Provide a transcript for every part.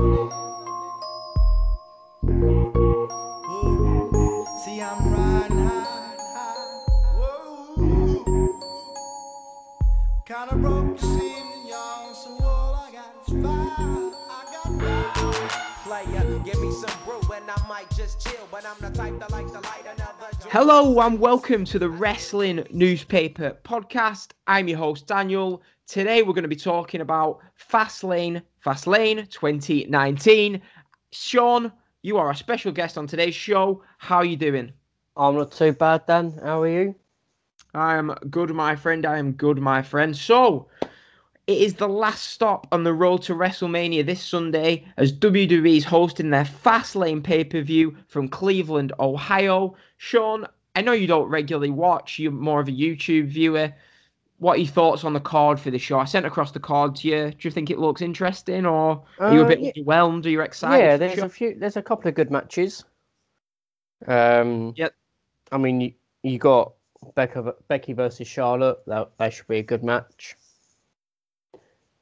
See, I'm riding high. Whoa. Kinda broke this evening, y'all. So all I got is fire. Hello and welcome to the Wrestling Newspaper Podcast. I'm your host Daniel. Today we're going to be talking about Fastlane 2019. Sean, you are a special guest on today's show. How are you doing? I'm not too bad, Dan. How are you? I am good, my friend. So, it is the last stop on the road to WrestleMania this Sunday as WWE is hosting their Fastlane pay-per-view from Cleveland, Ohio. Sean, I know you don't regularly watch. You're more of a YouTube viewer. What are your thoughts on the card for the show? I sent across the card to you. Do you think it looks interesting, or are you a bit overwhelmed? Are you excited? Yeah, there's a couple of good matches. Yep. I mean, you got Becky versus Charlotte. That should be a good match.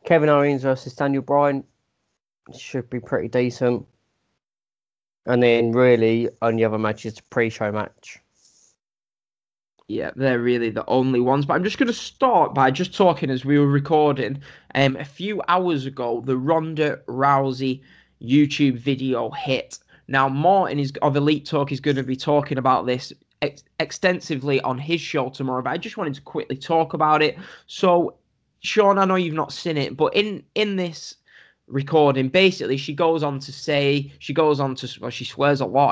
Kevin Owens versus Daniel Bryan should be pretty decent. And then really only other match is the pre-show match. Yeah, they're really the only ones. But I'm just going to start by just talking as we were recording. A few hours ago, the Ronda Rousey YouTube video hit. Now, Martin of Elite Talk is going to be talking about this extensively on his show tomorrow. But I just wanted to quickly talk about it. So, Sean, I know you've not seen it, but in this recording, basically, she swears a lot.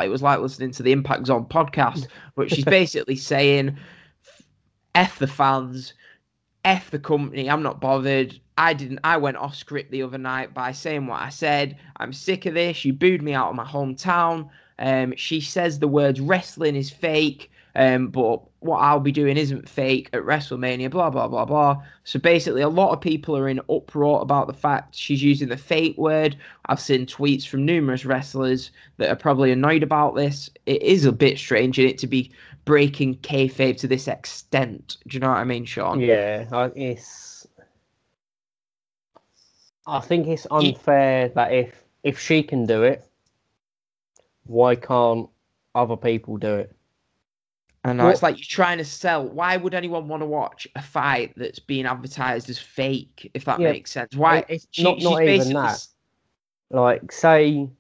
It was like listening to the Impact Zone podcast, but she's basically saying, F the fans, F the company, I'm not bothered. I went off script the other night by saying what I said. I'm sick of this. You booed me out of my hometown. She says the words wrestling is fake. But what I'll be doing isn't fake at WrestleMania, blah, blah, blah, blah. So basically, a lot of people are in uproar about the fact she's using the fake word. I've seen tweets from numerous wrestlers that are probably annoyed about this. It is a bit strange, isn't it, to be breaking kayfabe to this extent? Do you know what I mean, Sean? Yeah, I think it's unfair that if she can do it, why can't other people do it? I know, it's like you're trying to sell. Why would anyone want to watch a fight that's being advertised as fake, if that makes sense? Why? Not even that. Like, say,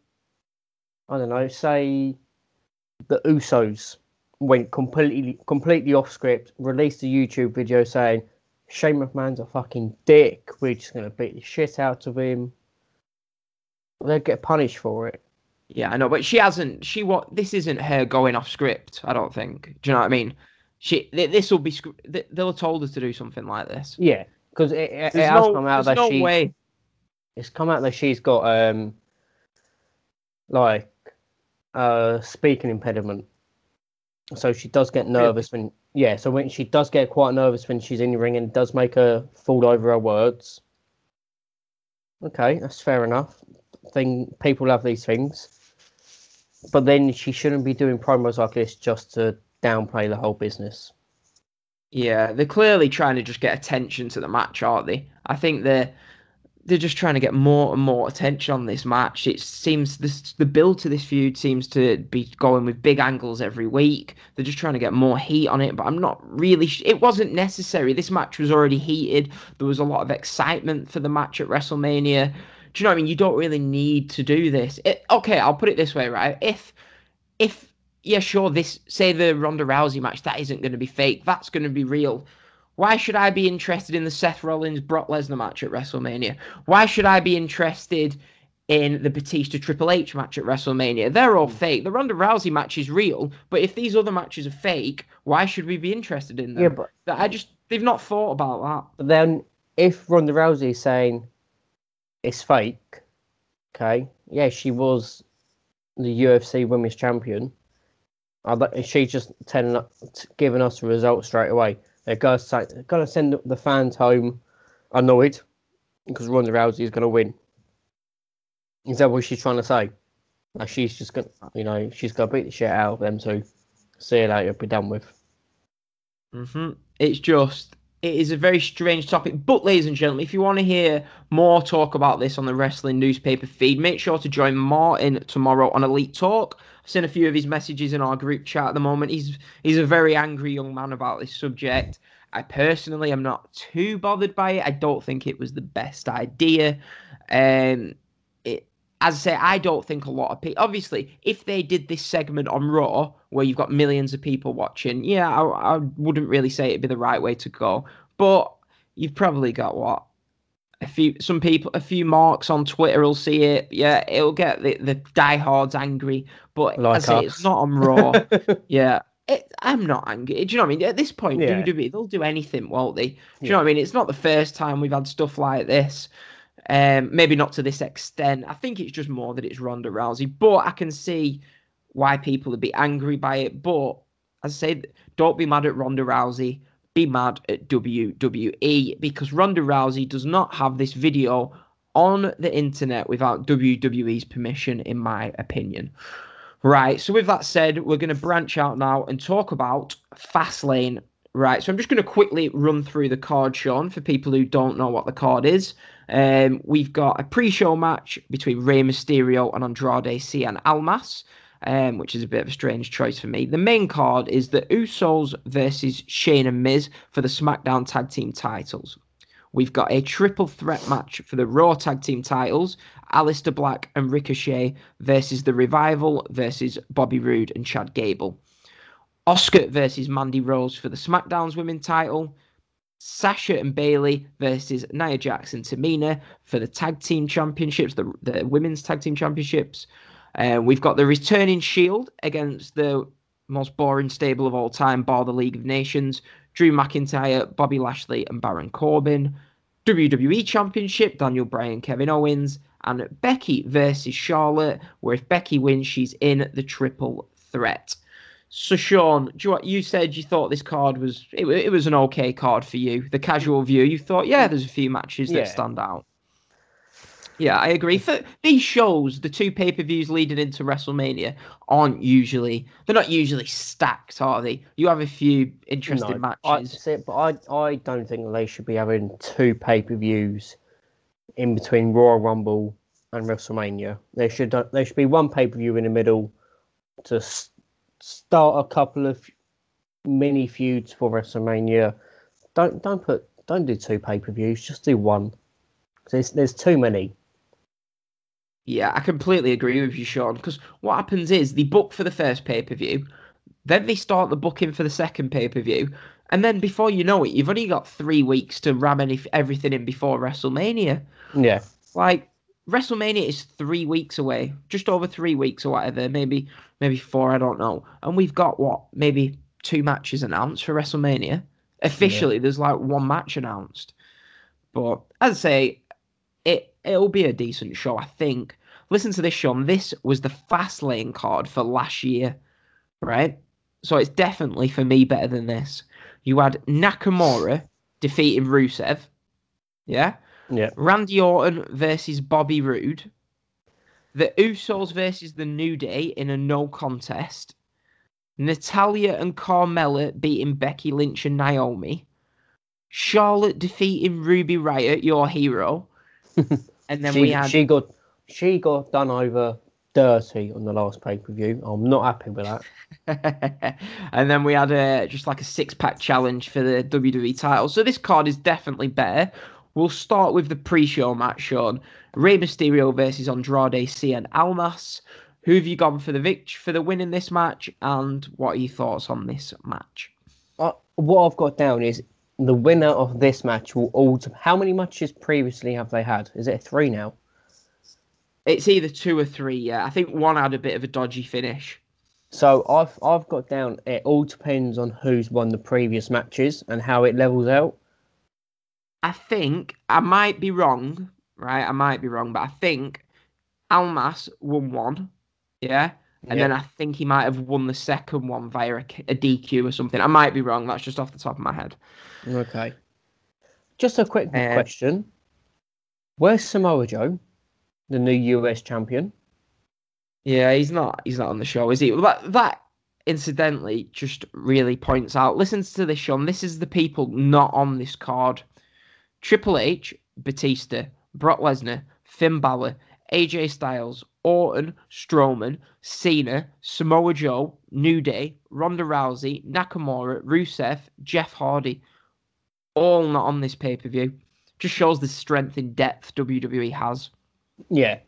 I don't know, say the Usos went completely off script, released a YouTube video saying, Shane McMahon's a fucking dick, we're just going to beat the shit out of him. They'd get punished for it. Yeah, I know, but she hasn't. This isn't her going off script, I don't think. Do you know what I mean? They'll have told us to do something like this. Yeah, because it's come out that she's got speaking impediment, so she does get nervous really? So when she does get quite nervous when she's in the ring and does make her fall over her words. Okay, that's fair enough. People love these things, but then she shouldn't be doing promos like this just to downplay the whole business. Yeah, they're clearly trying to just get attention to the match, aren't they? I think they're just trying to get more and more attention on this match. It seems the build to this feud seems to be going with big angles every week. They're just trying to get more heat on it, but I'm not really... It wasn't necessary. This match was already heated. There was a lot of excitement for the match at WrestleMania. Do you know what I mean? You don't really need to do this. Okay, I'll put it this way, right? Say the Ronda Rousey match, that isn't going to be fake. That's going to be real. Why should I be interested in the Seth Rollins Brock Lesnar match at WrestleMania? Why should I be interested in the Batista Triple H match at WrestleMania? They're all fake. The Ronda Rousey match is real, but if these other matches are fake, why should we be interested in them? Yeah, but they've not thought about that. But then if Ronda Rousey is saying it's fake, okay? Yeah, she was the UFC Women's Champion. She's just giving us the results straight away. They're going to send the fans home annoyed because Ronda Rousey is going to win. Is that what she's trying to say? Like, she's just going to, she's going to beat the shit out of them. So, see you later. Be done with. It's just It is a very strange topic, but ladies and gentlemen, if you want to hear more talk about this on the Wrestling Newspaper feed, make sure to join Martin tomorrow on Elite Talk. I've seen a few of his messages in our group chat at the moment. He's a very angry young man about this subject. I personally am not too bothered by it. I don't think it was the best idea. As I say, I don't think a lot of people... Obviously, if they did this segment on Raw, where you've got millions of people watching, yeah, I wouldn't really say it'd be the right way to go. But you've probably got, what? A few marks on Twitter will see it. Yeah, it'll get the diehards angry. But like as I say, it's not on Raw. Yeah. I'm not angry. Do you know what I mean? At this point, yeah. WWE, they'll do anything, won't they? Do you know what I mean? It's not the first time we've had stuff like this. Maybe not to this extent. I think it's just more that it's Ronda Rousey. But I can see why people would be angry by it. But as I say, don't be mad at Ronda Rousey. Be mad at WWE, because Ronda Rousey does not have this video on the internet without WWE's permission, in my opinion. Right, so with that said, we're going to branch out now and talk about Fastlane. Right, so I'm just going to quickly run through the card, Sean, for people who don't know what the card is. We've got a pre-show match between Rey Mysterio and Andrade Cien Almas, which is a bit of a strange choice for me. The main card is the Usos versus Shane and Miz for the SmackDown Tag Team titles. We've got a triple threat match for the Raw Tag Team titles, Aleister Black and Ricochet versus The Revival versus Bobby Roode and Chad Gable. Oscar versus Mandy Rose for the SmackDown's Women title. Sasha and Bayley versus Nia Jax and Tamina for the Tag Team Championships, the Women's Tag Team Championships. We've got the returning Shield against the most boring stable of all time, bar the League of Nations, Drew McIntyre, Bobby Lashley and Baron Corbin. WWE Championship, Daniel Bryan, Kevin Owens, and Becky versus Charlotte, where if Becky wins, she's in the triple threat. So, Sean, you said you thought this card was... It was an okay card for you. The casual view, you thought, yeah, there's a few matches that stand out. Yeah, I agree. For these shows, the two pay-per-views leading into WrestleMania they're not usually stacked, are they? You have a few interesting matches. I don't think they should be having two pay-per-views in between Royal Rumble and WrestleMania. There should be one pay-per-view in the middle to start a couple of mini feuds for WrestleMania. Don't do two pay-per-views, just do one. There's too many. Yeah, I completely agree with you, Sean, because what happens is they book for the first pay-per-view, then they start the booking for the second pay-per-view, and then before you know it, you've only got 3 weeks to ram everything in before WrestleMania. Yeah. Like, WrestleMania is 3 weeks away, just over 3 weeks or whatever, maybe four, I don't know. And we've got, maybe two matches announced for WrestleMania. Officially, there's like one match announced. But, as I say... It'll be a decent show, I think. Listen to this, Sean. This was the Fastlane card for last year, right? So it's definitely, for me, better than this. You had Nakamura defeating Rusev, yeah? Yeah. Randy Orton versus Bobby Roode. The Usos versus the New Day in a no contest. Natalya and Carmella beating Becky Lynch and Naomi. Charlotte defeating Ruby Riott, your hero. And then she got done over dirty on the last pay-per-view. I'm not happy with that. And then we had just like a six-pack challenge for the WWE title. So this card is definitely better. We'll start with the pre-show match, Sean. Rey Mysterio versus Andrade Cien Almas. Who have you gone for the win in this match? And what are your thoughts on this match? What I've got down is... the winner of this match will how many matches previously have they had? Is it 3 now? It's either 2 or 3, yeah. I think one had a bit of a dodgy finish. So I've got down, it all depends on who's won the previous matches and how it levels out. I think, I might be wrong, right? I might be wrong, but I think Almas won one, yeah? And then I think he might have won the second one via a DQ or something. I might be wrong. That's just off the top of my head. Okay. Just a quick question. Where's Samoa Joe, the new US champion? Yeah, he's not on the show, is he? That incidentally just really points out, listen to this, Sean, this is the people not on this card: Triple H, Batista, Brock Lesnar, Finn Balor, AJ Styles, Orton, Strowman, Cena, Samoa Joe, New Day, Ronda Rousey, Nakamura, Rusev, Jeff Hardy, all not on this pay-per-view. Just shows the strength in depth WWE has. Yeah.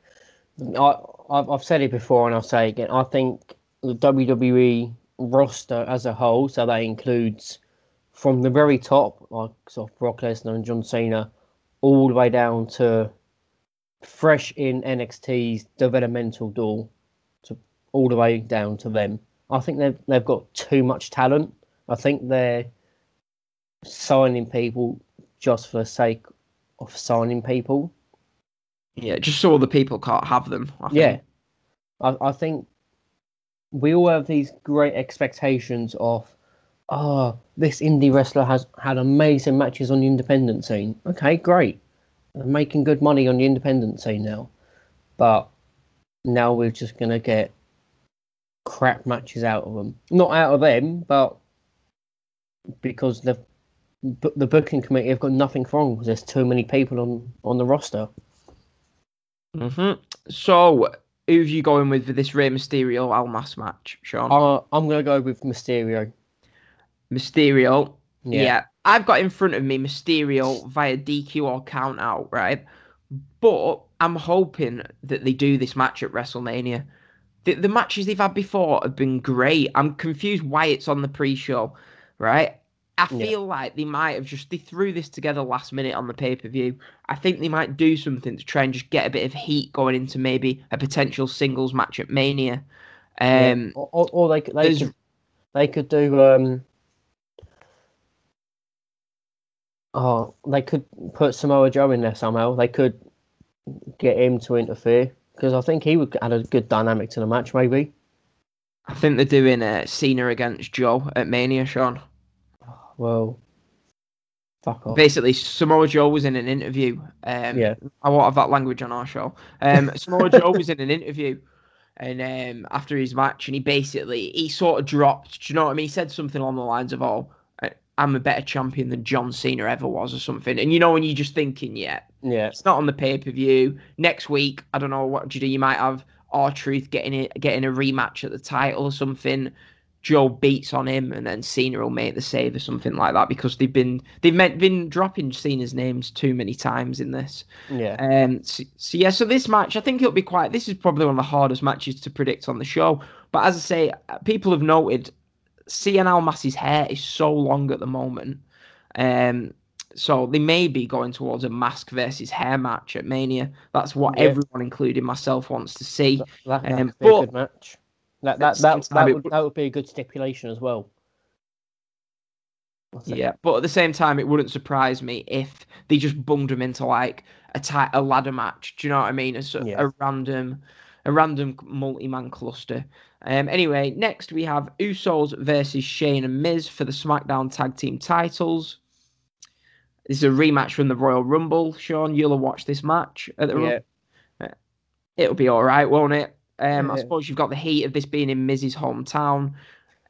I've said it before and I'll say it again. I think the WWE roster as a whole, so that includes from the very top, like sort of Brock Lesnar and John Cena, all the way down to fresh in NXT's developmental door, to all the way down to them. I think they've got too much talent. I think they're signing people just for the sake of signing people. Yeah, just so the people can't have them. I think we all have these great expectations of, oh, this indie wrestler has had amazing matches on the independent scene. Okay, great. They're making good money on the independent scene now. But now we're just going to get crap matches out of them. Not out of them, but because the booking committee have got nothing wrong because there's too many people on the roster. Mm-hmm. So, who are you going with for this Rey Mysterio Almas match, Sean? I'm going to go with Mysterio. Mysterio, yeah. I've got in front of me Mysterio via DQ or count out, right? But I'm hoping that they do this match at WrestleMania. The matches they've had before have been great. I'm confused why it's on the pre-show, right? I feel like they might have just, they threw this together last minute on the pay-per-view. I think they might do something to try and just get a bit of heat going into maybe a potential singles match at Mania. Or they could do... they could put Samoa Joe in there somehow. They could get him to interfere because I think he would add a good dynamic to the match, maybe. I think they're doing Cena against Joe at Mania, Sean. Well, fuck off. Basically, Samoa Joe was in an interview. I won't have that language on our show. Samoa Joe was in an interview and after his match, and he sort of dropped, do you know what I mean? He said something along the lines of, oh, I'm a better champion than John Cena ever was or something. And you know when you're just thinking, it's not on the pay-per-view. Next week, I don't know what you do. You might have R-Truth getting a rematch at the title or something. Joe beats on him and then Cena will make the save or something like that because they've been dropping Cena's names too many times in this. Yeah. So this match, I think it'll be this is probably one of the hardest matches to predict on the show. But as I say, people have noted, Cien Almas's hair is so long at the moment. So they may be going towards a mask versus hair match at Mania. That's what everyone, including myself, wants to see. That would be a good match. That would be a good stipulation as well. But at the same time, it wouldn't surprise me if they just bunged him into like a ladder match. Do you know what I mean? A random multi-man cluster. Anyway, next we have Usos versus Shane and Miz for the SmackDown Tag Team titles. This is a rematch from the Royal Rumble. Sean, you'll have watched this match at the Rumble. It'll be all right, won't it? I suppose you've got the heat of this being in Miz's hometown.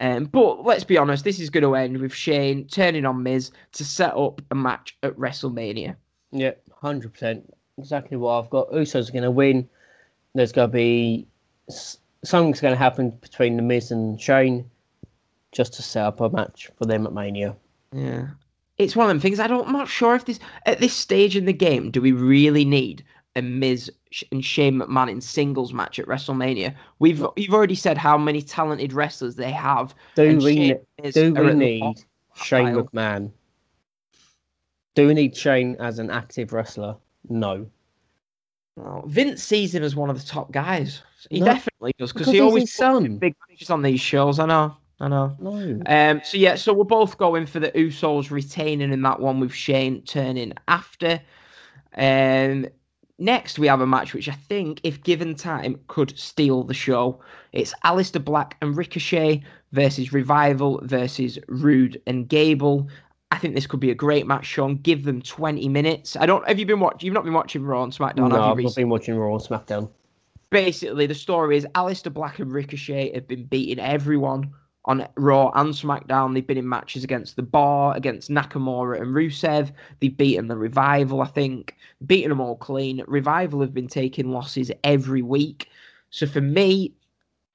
But let's be honest, this is going to end with Shane turning on Miz to set up a match at WrestleMania. Yeah, 100%. Exactly what I've got. Usos are going to win. There's going to be... Something's going to happen between The Miz and Shane just to set up a match for them at Mania. Yeah. It's one of them things. I'm not sure if this... At this stage in the game, do we really need a Miz and Shane McMahon in singles match at WrestleMania? You've already said how many talented wrestlers they have. Do we need Shane McMahon? Do we need Shane as an active wrestler? No. Oh, Vince sees him as one of the top guys. He definitely does because he always puts big matches on these shows. I know. No. So we're both going for the Usos retaining in that one with Shane turning after. Next, we have a match which I think, if given time, could steal the show. It's Aleister Black and Ricochet versus Revival versus Rude and Gable. I think this could be a great match, Sean. Give them 20 minutes. You've not been watching Raw and SmackDown, have you? No, I've not been watching Raw and SmackDown. Basically, the story is Aleister Black and Ricochet have been beating everyone on Raw and SmackDown. They've been in matches against The Bar, against Nakamura and Rusev. They've beaten The Revival, I think. Beaten them all clean. Revival have been taking losses every week. So for me,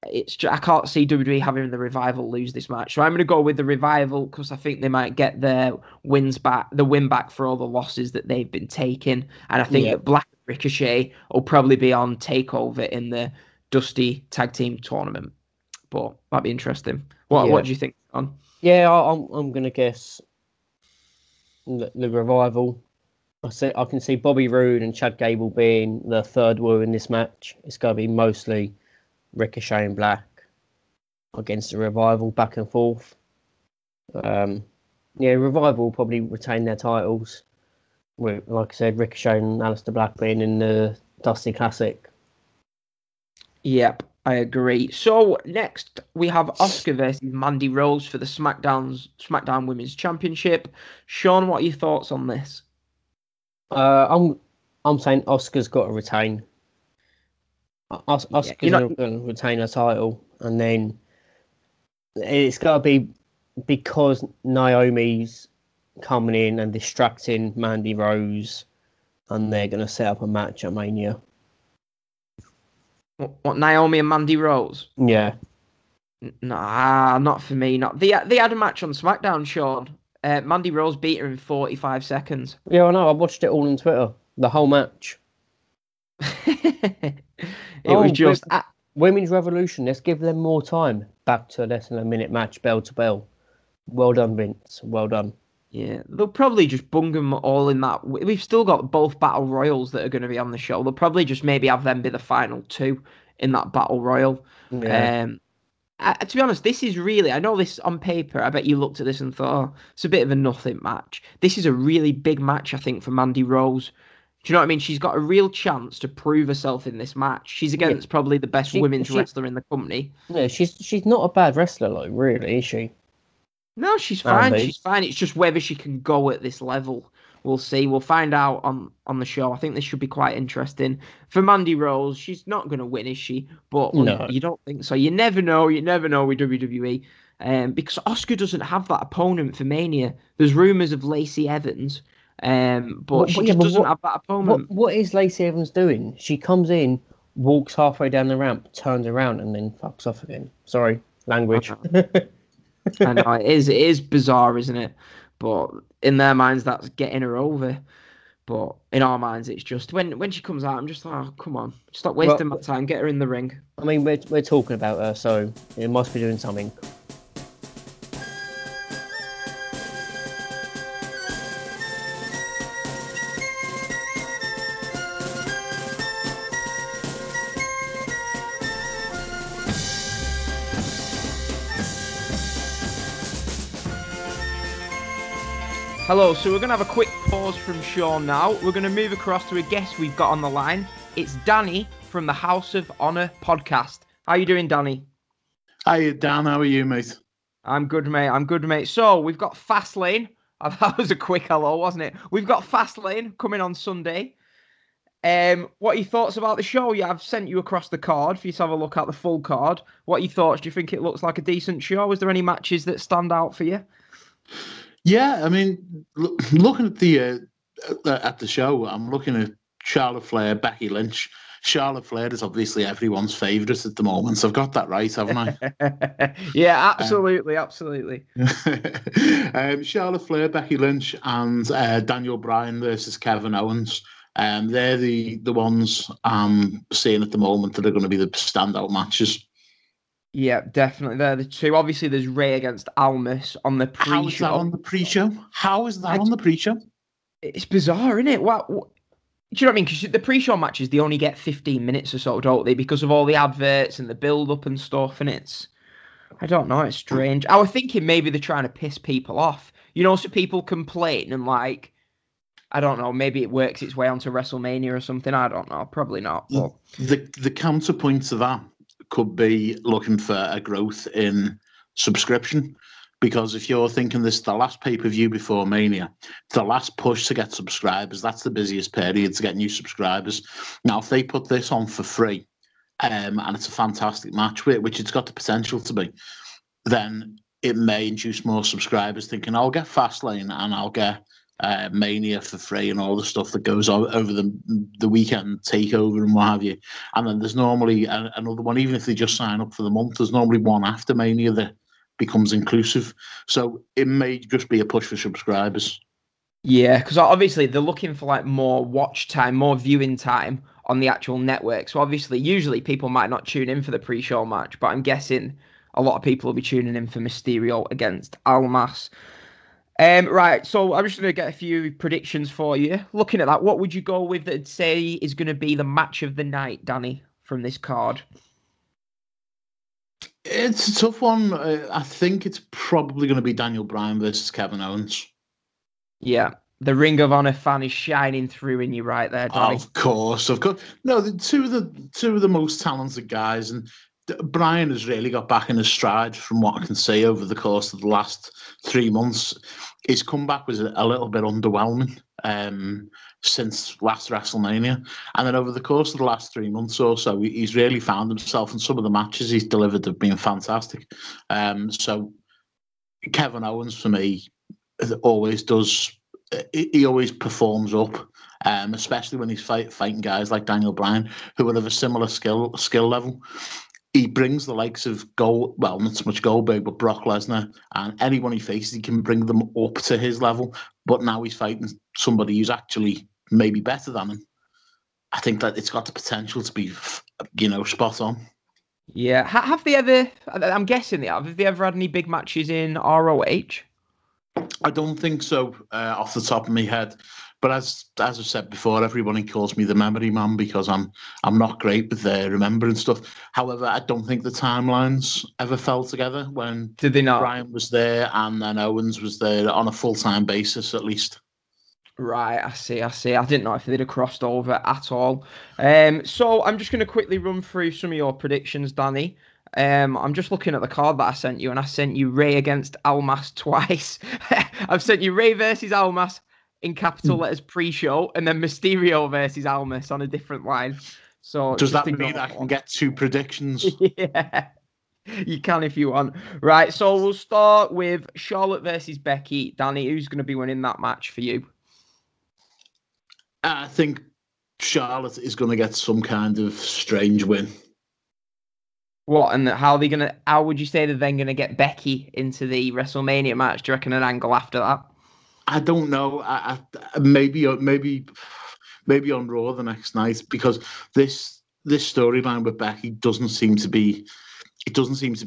I can't see WWE having The Revival lose this match. So I'm going to go with The Revival because I think they might get their wins back, the win back for all the losses that they've been taking. And I think that Black and Ricochet will probably be on TakeOver in the Dusty Tag Team Tournament. But that'd be interesting. What do you think, John? Yeah, I'm going to guess the Revival. I can see Bobby Roode and Chad Gable being the third wheel in this match. It's going to be mostly Ricochet and Black against the Revival, back and forth. Revival will probably retain their titles. Like I said, Ricochet and Aleister Black being in the Dusty Classic. Yep, I agree. So next we have Asuka versus Mandy Rose for the SmackDown Women's Championship. Sean, what are your thoughts on this? I'm saying Asuka's got to retain. Asuka's going to retain her title, and then it's got to be because Naomi's coming in and distracting Mandy Rose, and they're going to set up a match at Mania. What, Naomi and Mandy Rose? Yeah. Nah, not for me. Not they had a match on SmackDown, Sean. Mandy Rose beat her in 45 seconds. Yeah, I know. I watched it all on Twitter. The whole match. It was just Women's Revolution. Let's give them more time. Back to a less than a minute match, bell to bell. Well done, Vince. Well done. Yeah, they'll probably just bung them all in that. We've still got both battle royals that are going to be on the show. They'll probably just maybe have them be the final two in that battle royal. Yeah. To be honest, this is really, I know this on paper, I bet you looked at this and thought, oh, it's a bit of a nothing match. This is a really big match, I think, for Mandy Rose. Do you know what I mean? She's got a real chance to prove herself in this match. She's against probably the best women's wrestler in the company. Yeah, she's not a bad wrestler, though, really, is she? No, she's fine. Mandy. She's fine. It's just whether she can go at this level. We'll see. We'll find out on the show. I think this should be quite interesting. For Mandy Rose, she's not going to win, is she? But no. You don't think so. You never know. You never know with WWE. Because Asuka doesn't have that opponent for Mania. There's rumours of Lacey Evans. But she doesn't have that opponent. What is Lacey Evans doing? She comes in, walks halfway down the ramp, turns around, and then fucks off again. Sorry, language. I know, it is bizarre, isn't it? But in their minds, that's getting her over. But in our minds, it's just when she comes out, I'm just like, oh, come on, stop wasting my time, get her in the ring. I mean, we're talking about her, so it must be doing something. Hello, so we're going to have a quick pause from Sean now. We're going to move across to a guest we've got on the line. It's Danny from the House of Honor podcast. How you doing, Danny? Hiya, Dan. How are you, mate? I'm good, mate. So we've got Fastlane. That was a quick hello, wasn't it? We've got Fastlane coming on Sunday. What are your thoughts about the show? Yeah, I've sent you across the card for you to have a look at the full card. What are your thoughts? Do you think it looks like a decent show? Is there any matches that stand out for you? Yeah, I mean, looking at the show, I'm looking at Charlotte Flair, Becky Lynch. Charlotte Flair is obviously everyone's favourite at the moment, so I've got that right, haven't I? Yeah, absolutely. Charlotte Flair, Becky Lynch, and Daniel Bryan versus Kevin Owens. They're the ones I'm seeing at the moment that are going to be the standout matches. Yeah, definitely. They're the two. Obviously, there's Rey against Almas on the pre-show. How is that on the pre-show? On the pre-show? It's bizarre, isn't it? What do you know what I mean? Because the pre-show matches, they only get 15 minutes or so, don't they? Because of all the adverts and the build-up and stuff. And I don't know, it's strange. I was thinking maybe they're trying to piss people off. You know, so people complain and like, I don't know, maybe it works its way onto WrestleMania or something. I don't know, probably not. But the counterpoint to that could be looking for a growth in subscription, because if you're thinking this is the last pay-per-view before Mania, the last push to get subscribers, that's the busiest period to get new subscribers. Now, if they put this on for free, and it's a fantastic match, which it's got the potential to be, then it may induce more subscribers thinking, I'll get Fastlane and I'll get Mania for free and all the stuff that goes on over the weekend, Takeover and what have you. And then there's normally another one, even if they just sign up for the month, there's normally one after Mania that becomes inclusive. So it may just be a push for subscribers. Yeah, because obviously they're looking for like more watch time, more viewing time on the actual network. So obviously, usually people might not tune in for the pre-show match, but I'm guessing a lot of people will be tuning in for Mysterio against Almas. Right, so I'm just going to get a few predictions for you. Looking at that, what would you go with that say is going to be the match of the night, Danny, from this card? It's a tough one. I think it's probably going to be Daniel Bryan versus Kevin Owens. Yeah, the Ring of Honor fan is shining through in you right there, Danny. Of course. No, the two of the most talented guys, and Bryan has really got back in his stride from what I can see over the course of the last 3 months. His comeback was a little bit underwhelming since last WrestleMania. And then over the course of the last 3 months or so, he's really found himself, and some of the matches he's delivered have been fantastic. So Kevin Owens, for me, always does, he always performs up, especially when he's fighting guys like Daniel Bryan, who are of a similar skill level. He brings the likes of not so much Goldberg, but Brock Lesnar and anyone he faces, he can bring them up to his level. But now he's fighting somebody who's actually maybe better than him. I think that it's got the potential to be, spot on. Yeah. Have they ever, I'm guessing they have they ever had any big matches in ROH? I don't think so, off the top of my head. But as I've said before, everybody calls me the memory man because I'm not great with remembering stuff. However, I don't think the timelines ever fell together when Bryan was there and then Owens was there on a full-time basis, at least. Right, I see. I didn't know if they'd have crossed over at all. So I'm just going to quickly run through some of your predictions, Danny. I'm just looking at the card that I sent you, and I sent you Rey against Almas twice. I've sent you Rey versus Almas in capital letters pre-show, and then Mysterio versus Almas on a different line. So does that mean I can get two predictions? Yeah, you can if you want. Right, so we'll start with Charlotte versus Becky. Danny, who's going to be winning that match for you? I think Charlotte is going to get some kind of strange win. What, and how would you say they're then going to get Becky into the WrestleMania match? Do you reckon an angle after that? I don't know. Maybe on Raw the next night, because this storyline with Becky doesn't seem to be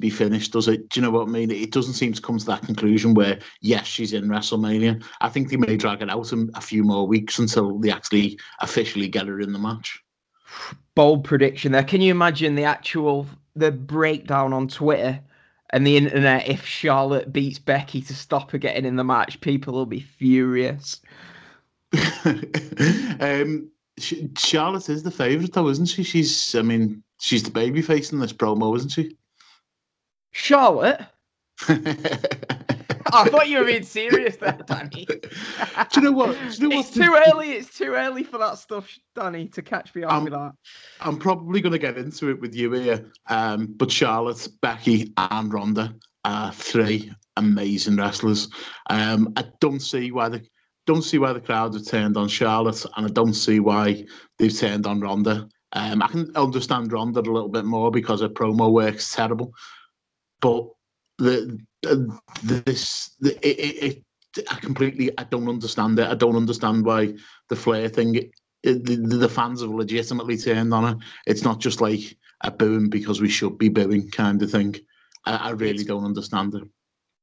finished, does it? Do you know what I mean? It doesn't seem to come to that conclusion where, yes, she's in WrestleMania. I think they may drag it out a few more weeks until they actually officially get her in the match. Bold prediction there. Can you imagine the breakdown on Twitter and the internet if Charlotte beats Becky to stop her getting in the match? People will be furious. Charlotte is the favourite, though, isn't she? She's the babyface in this promo, isn't she? Charlotte? I thought you were being serious there, Danny. Do you know what? It's too early for that stuff, Danny, to catch me off with that. I'm probably going to get into it with you here. But Charlotte, Becky and Ronda are three amazing wrestlers. I don't see why the crowd have turned on Charlotte, and I don't see why they've turned on Ronda. I can understand Ronda a little bit more because her promo work's terrible. But I don't understand it. I don't understand why the Flair thing. The fans have legitimately turned on her. It's not just like a booing because we should be booing kind of thing. I really don't understand it.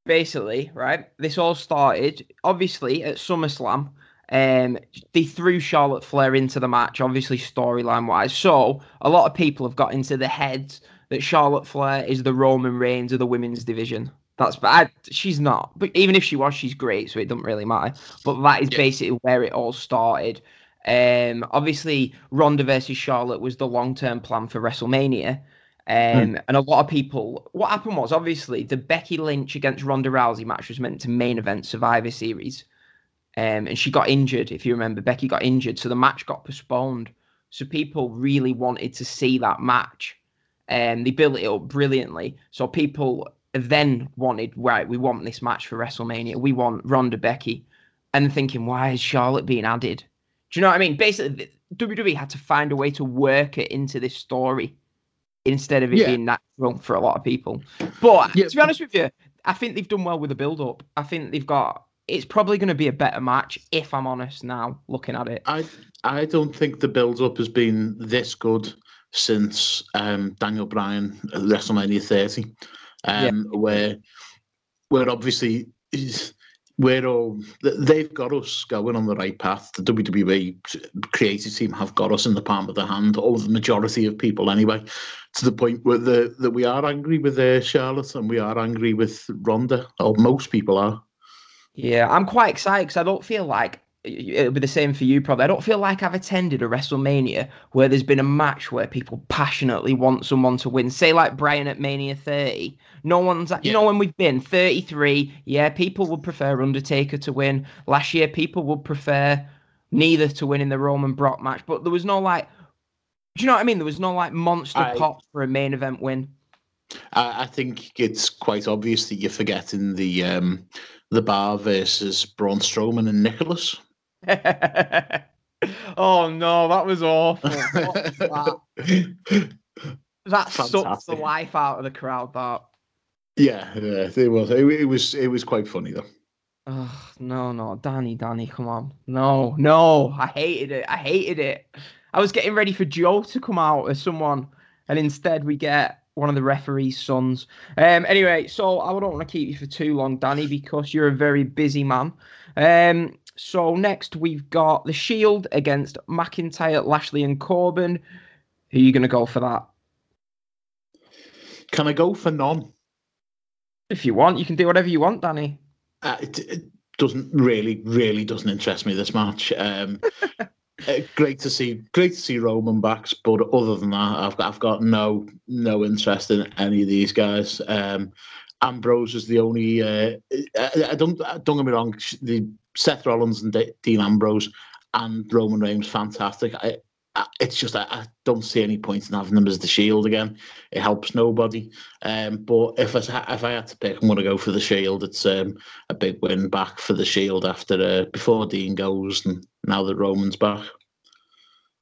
Basically, right? This all started obviously at SummerSlam. They threw Charlotte Flair into the match, obviously storyline wise. So a lot of people have got into their heads that Charlotte Flair is the Roman Reigns of the women's division. That's bad. She's not. But even if she was, she's great, so it doesn't really matter. But that is basically where it all started. Obviously, Ronda versus Charlotte was the long-term plan for WrestleMania. And a lot of people... What happened was, obviously, the Becky Lynch against Ronda Rousey match was meant to main event Survivor Series. And she got injured, if you remember. Becky got injured, so the match got postponed. So people really wanted to see that match. They built it up brilliantly. So people then wanted, right, we want this match for WrestleMania. We want Ronda, Becky. And thinking, why is Charlotte being added? Do you know what I mean? Basically, WWE had to find a way to work it into this story instead of it being natural for a lot of people. But to be honest with you, I think they've done well with the build-up. I think they've got... It's probably going to be a better match, if I'm honest now, looking at it. I don't think the build-up has been this good since Daniel Bryan at WrestleMania 30, where obviously they've got us going on the right path. The WWE creative team have got us in the palm of their hand, or the majority of people anyway, to the point where that we are angry with Charlotte and we are angry with Ronda, or most people are. Yeah, I'm quite excited because I don't feel like it'll be the same for you probably. I don't feel like I've attended a WrestleMania where there's been a match where people passionately want someone to win. Say like Bryan at Mania 30. No one's, you know, when we've been 33, people would prefer Undertaker to win. Last year, people would prefer neither to win in the Roman Brock match. But there was no like, do you know what I mean? There was no like monster pop for a main event win. I think it's quite obvious that you're forgetting the Bar versus Braun Strowman and Nicholas. Oh no, that was awful. That sucked the life out of the crowd. That. Yeah, it was. It was quite funny though. Oh, no, Danny, come on, no, I hated it. I was getting ready for Joe to come out as someone, and instead we get one of the referee's sons. Anyway, so I don't want to keep you for too long, Danny, because you're a very busy man. So next we've got The Shield against McIntyre, Lashley and Corbin. Who are you going to go for that? Can I go for none? If you want, you can do whatever you want, Danny. It doesn't really doesn't interest me, this match. Great to see Roman back, but other than that, I've got no interest in any of these guys. Ambrose is the only. Don't get me wrong. The Seth Rollins and Dean Ambrose and Roman Reigns, fantastic. It's just I don't see any point in having them as the Shield again. It helps nobody. But if I had to pick, I'm going to go for the Shield. It's a big win back for the Shield after before Dean goes and now that Roman's back.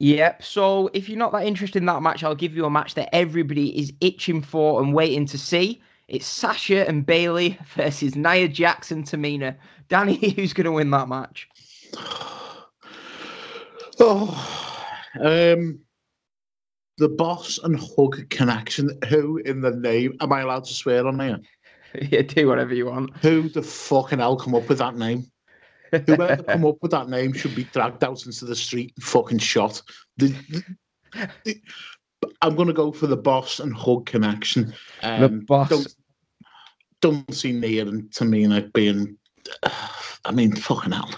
Yep. So if you're not that interested in that match, I'll give you a match that everybody is itching for and waiting to see. It's Sasha and Bayley versus Nia Jax and Tamina. Danny, who's going to win that match? The Boss and Hug connection. Who in the name? Am I allowed to swear on here? Yeah, do whatever you want. Who the fucking hell come up with that name? Whoever come up with that name should be dragged out into the street and fucking shot. I'm going to go for The Boss and Hug connection. The Boss. Don't see Nia and Tamina being... fucking hell.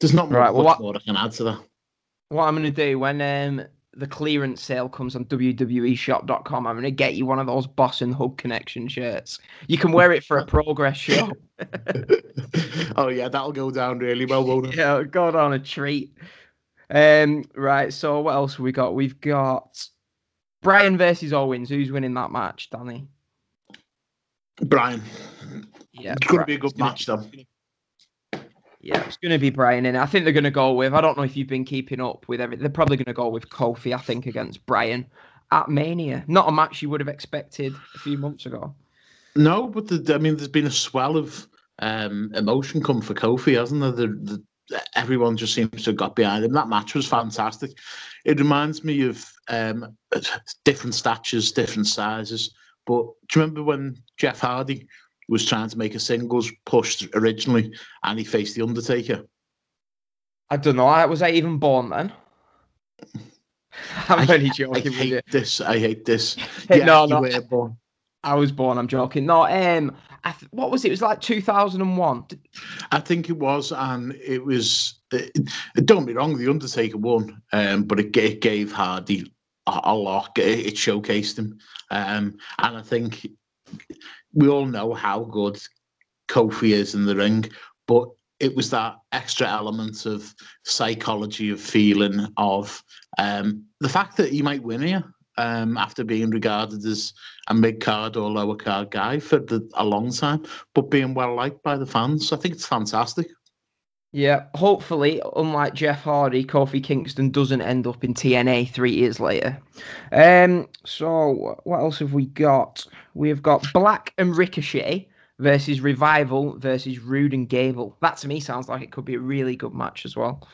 There's not much more I can add to that. What I'm going to do when the clearance sale comes on WWEshop.com, I'm going to get you one of those Boss and Hug Connection shirts. You can wear it for a progress show. Oh, yeah, that'll go down really well, won't it? Yeah, it'll go down a treat. Right, so what else have we got? We've got Bryan versus Owens. Who's winning that match, Danny? Bryan. Yeah, it's going to be a good match, though. Yeah, it's going to be Bryan, and I think they're going to go with... I don't know if you've been keeping up with everything. They're probably going to go with Kofi, I think, against Bryan at Mania. Not a match you would have expected a few months ago. No, but there's been a swell of emotion come for Kofi, hasn't there? Everyone just seems to have got behind him. That match was fantastic. It reminds me of different statures, different sizes. But do you remember when Jeff Hardy was trying to make a singles push originally, and he faced The Undertaker? I don't know. Was I even born then? I'm only joking. I hate this. Yeah, no. You were born. I was born. I'm joking. No, what was it? It was like 2001. I think it was, and it was... don't be wrong, The Undertaker won, but it gave Hardy a lot. It showcased him. And I think... We all know how good Kofi is in the ring, but it was that extra element of psychology, of feeling, of the fact that he might win here. after being regarded as a mid-card or lower-card guy for a long time, but being well-liked by the fans. I think it's fantastic. Yeah, hopefully, unlike Jeff Hardy, Kofi Kingston doesn't end up in TNA 3 years later. So, what else have we got? We've got Black and Ricochet versus Revival versus Rude and Gable. That, to me, sounds like it could be a really good match as well.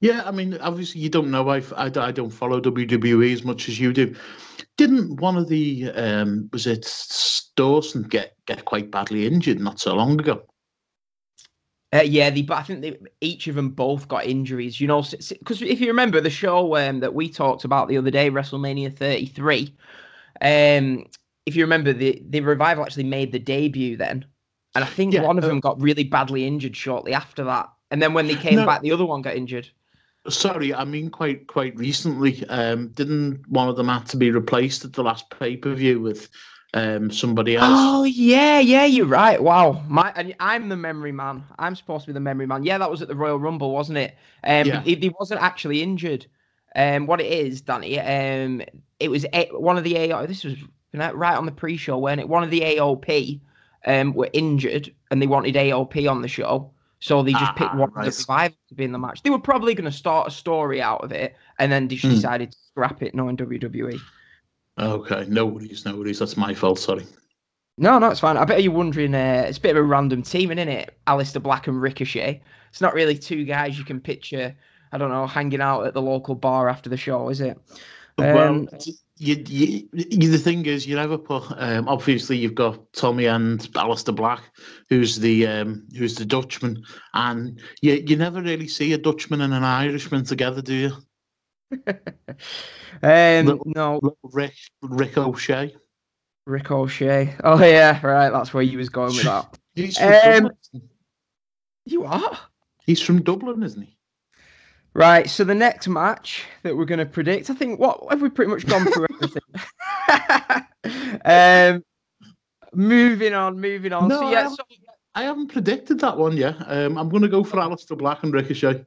Yeah, I mean, obviously, you don't know. I don't follow WWE as much as you do. Didn't one of the, was it Dawson get quite badly injured not so long ago? Yeah, but I think each of them both got injuries, you know, because if you remember the show that we talked about the other day, WrestleMania 33, if you remember, the Revival actually made the debut then, and I think one of them got really badly injured shortly after that, and then when they came back, the other one got injured. Sorry, I mean quite recently, didn't one of them have to be replaced at the last pay-per-view with... somebody else. Oh yeah, you're right. Wow, I'm the memory man. I'm supposed to be the memory man. Yeah, that was at the Royal Rumble, wasn't it? He wasn't actually injured. What it is, Danny? It was one of the AOP. This was right on the pre-show, wasn't it? One of the AOP were injured, and they wanted AOP on the show, so they just picked one of the five to be in the match. They were probably going to start a story out of it, and then they just decided to scrap it, knowing WWE. Okay, no worries. That's my fault, sorry. No, it's fine. I bet you're wondering, it's a bit of a random team, isn't it? Aleister Black and Ricochet. It's not really two guys you can picture, I don't know, hanging out at the local bar after the show, is it? Well, the thing is, you never put... obviously, you've got Tommy and Aleister Black, who's the Dutchman, and you never really see a Dutchman and an Irishman together, do you? Ricochet. Oh yeah, right. That's where you was going with that. He's from Dublin. You are. He's from Dublin, isn't he? Right. So the next match that we're going to predict, I think, what have we pretty much gone through everything? Moving on. No, so, I haven't predicted that one yet. I'm going to go for Aleister Black and Ricochet.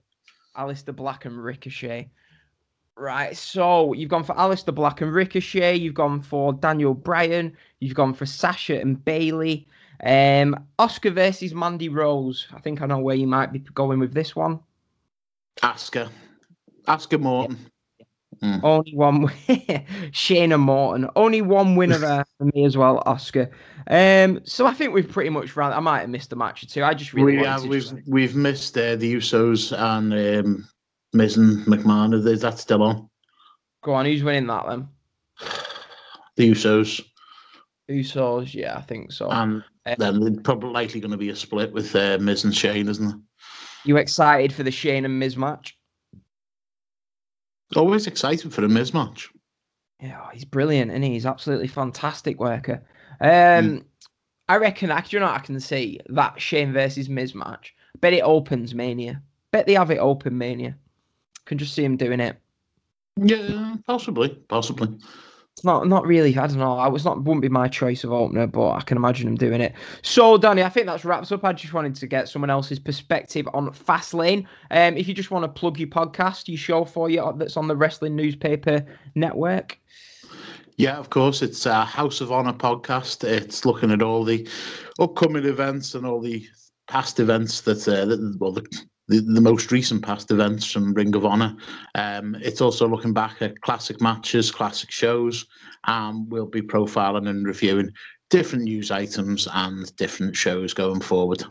Right, so you've gone for Aleister Black and Ricochet, you've gone for Daniel Bryan, you've gone for Sasha and Bayley, Oscar versus Mandy Rose. I think I know where you might be going with this one. Asuka Morton. Yeah. Only one, Shayna Morton. Only one winner there for me as well, Asuka. So I think we've pretty much I might have missed a match or two. I just really we've missed the Usos and. Miz and McMahon, is that still on? Go on, who's winning that then? The Usos. Yeah, I think so. And then they're probably likely going to be a split with Miz and Shane, isn't it? You excited for the Shane and Miz match? Always excited for the Miz match. Yeah, he's brilliant, isn't he? He's absolutely fantastic worker. I reckon, do you know what I can see? That Shane versus Miz match. Bet it opens Mania. Bet they have it open Mania. Can just see him doing it. Yeah, possibly. It's not really. I don't know. Wouldn't be my choice of opener, but I can imagine him doing it. So, Danny, I think that wraps up. I just wanted to get someone else's perspective on Fastlane. If you just want to plug your podcast, your show for you that's on the Wrestling Newspaper Network. Yeah, of course. It's a House of Honor podcast. It's looking at all the upcoming events and all the past events the most recent past events from Ring of Honor. It's also looking back at classic matches, classic shows, and we'll be profiling and reviewing different news items and different shows going forward.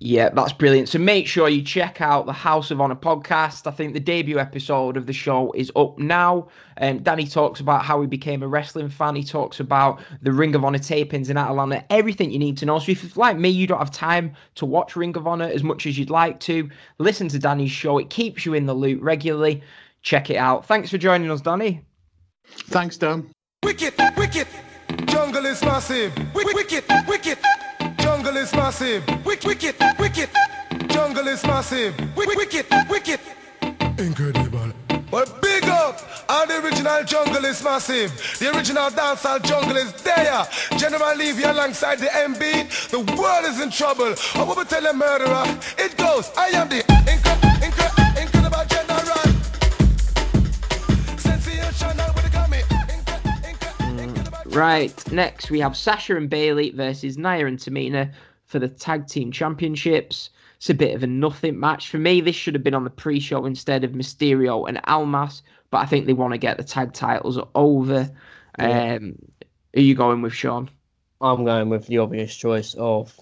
Yeah, that's brilliant. So make sure you check out the House of Honor podcast. I think the debut episode of the show is up now. Danny talks about how he became a wrestling fan. He talks about the Ring of Honor tapings in Atlanta, everything you need to know. So if, like me, you don't have time to watch Ring of Honor as much as you'd like to, listen to Danny's show. It keeps you in the loop regularly. Check it out. Thanks for joining us, Danny. Thanks, Dan. Wicked. Jungle is massive. Wicked. Jungle is massive. Wicked. Jungle is massive. Wicked. Incredible. But big up, and the original jungle is massive. The original dancehall jungle is there. General Levy alongside the MB. The world is in trouble. I will tell a murderer. It goes. I am the incredible general. Sensational. Right, next we have Sasha and Bayley versus Nia and Tamina for the Tag Team Championships. It's a bit of a nothing match. For me, this should have been on the pre-show instead of Mysterio and Almas, but I think they want to get the tag titles over. Yeah. Are you going with Sean? I'm going with the obvious choice of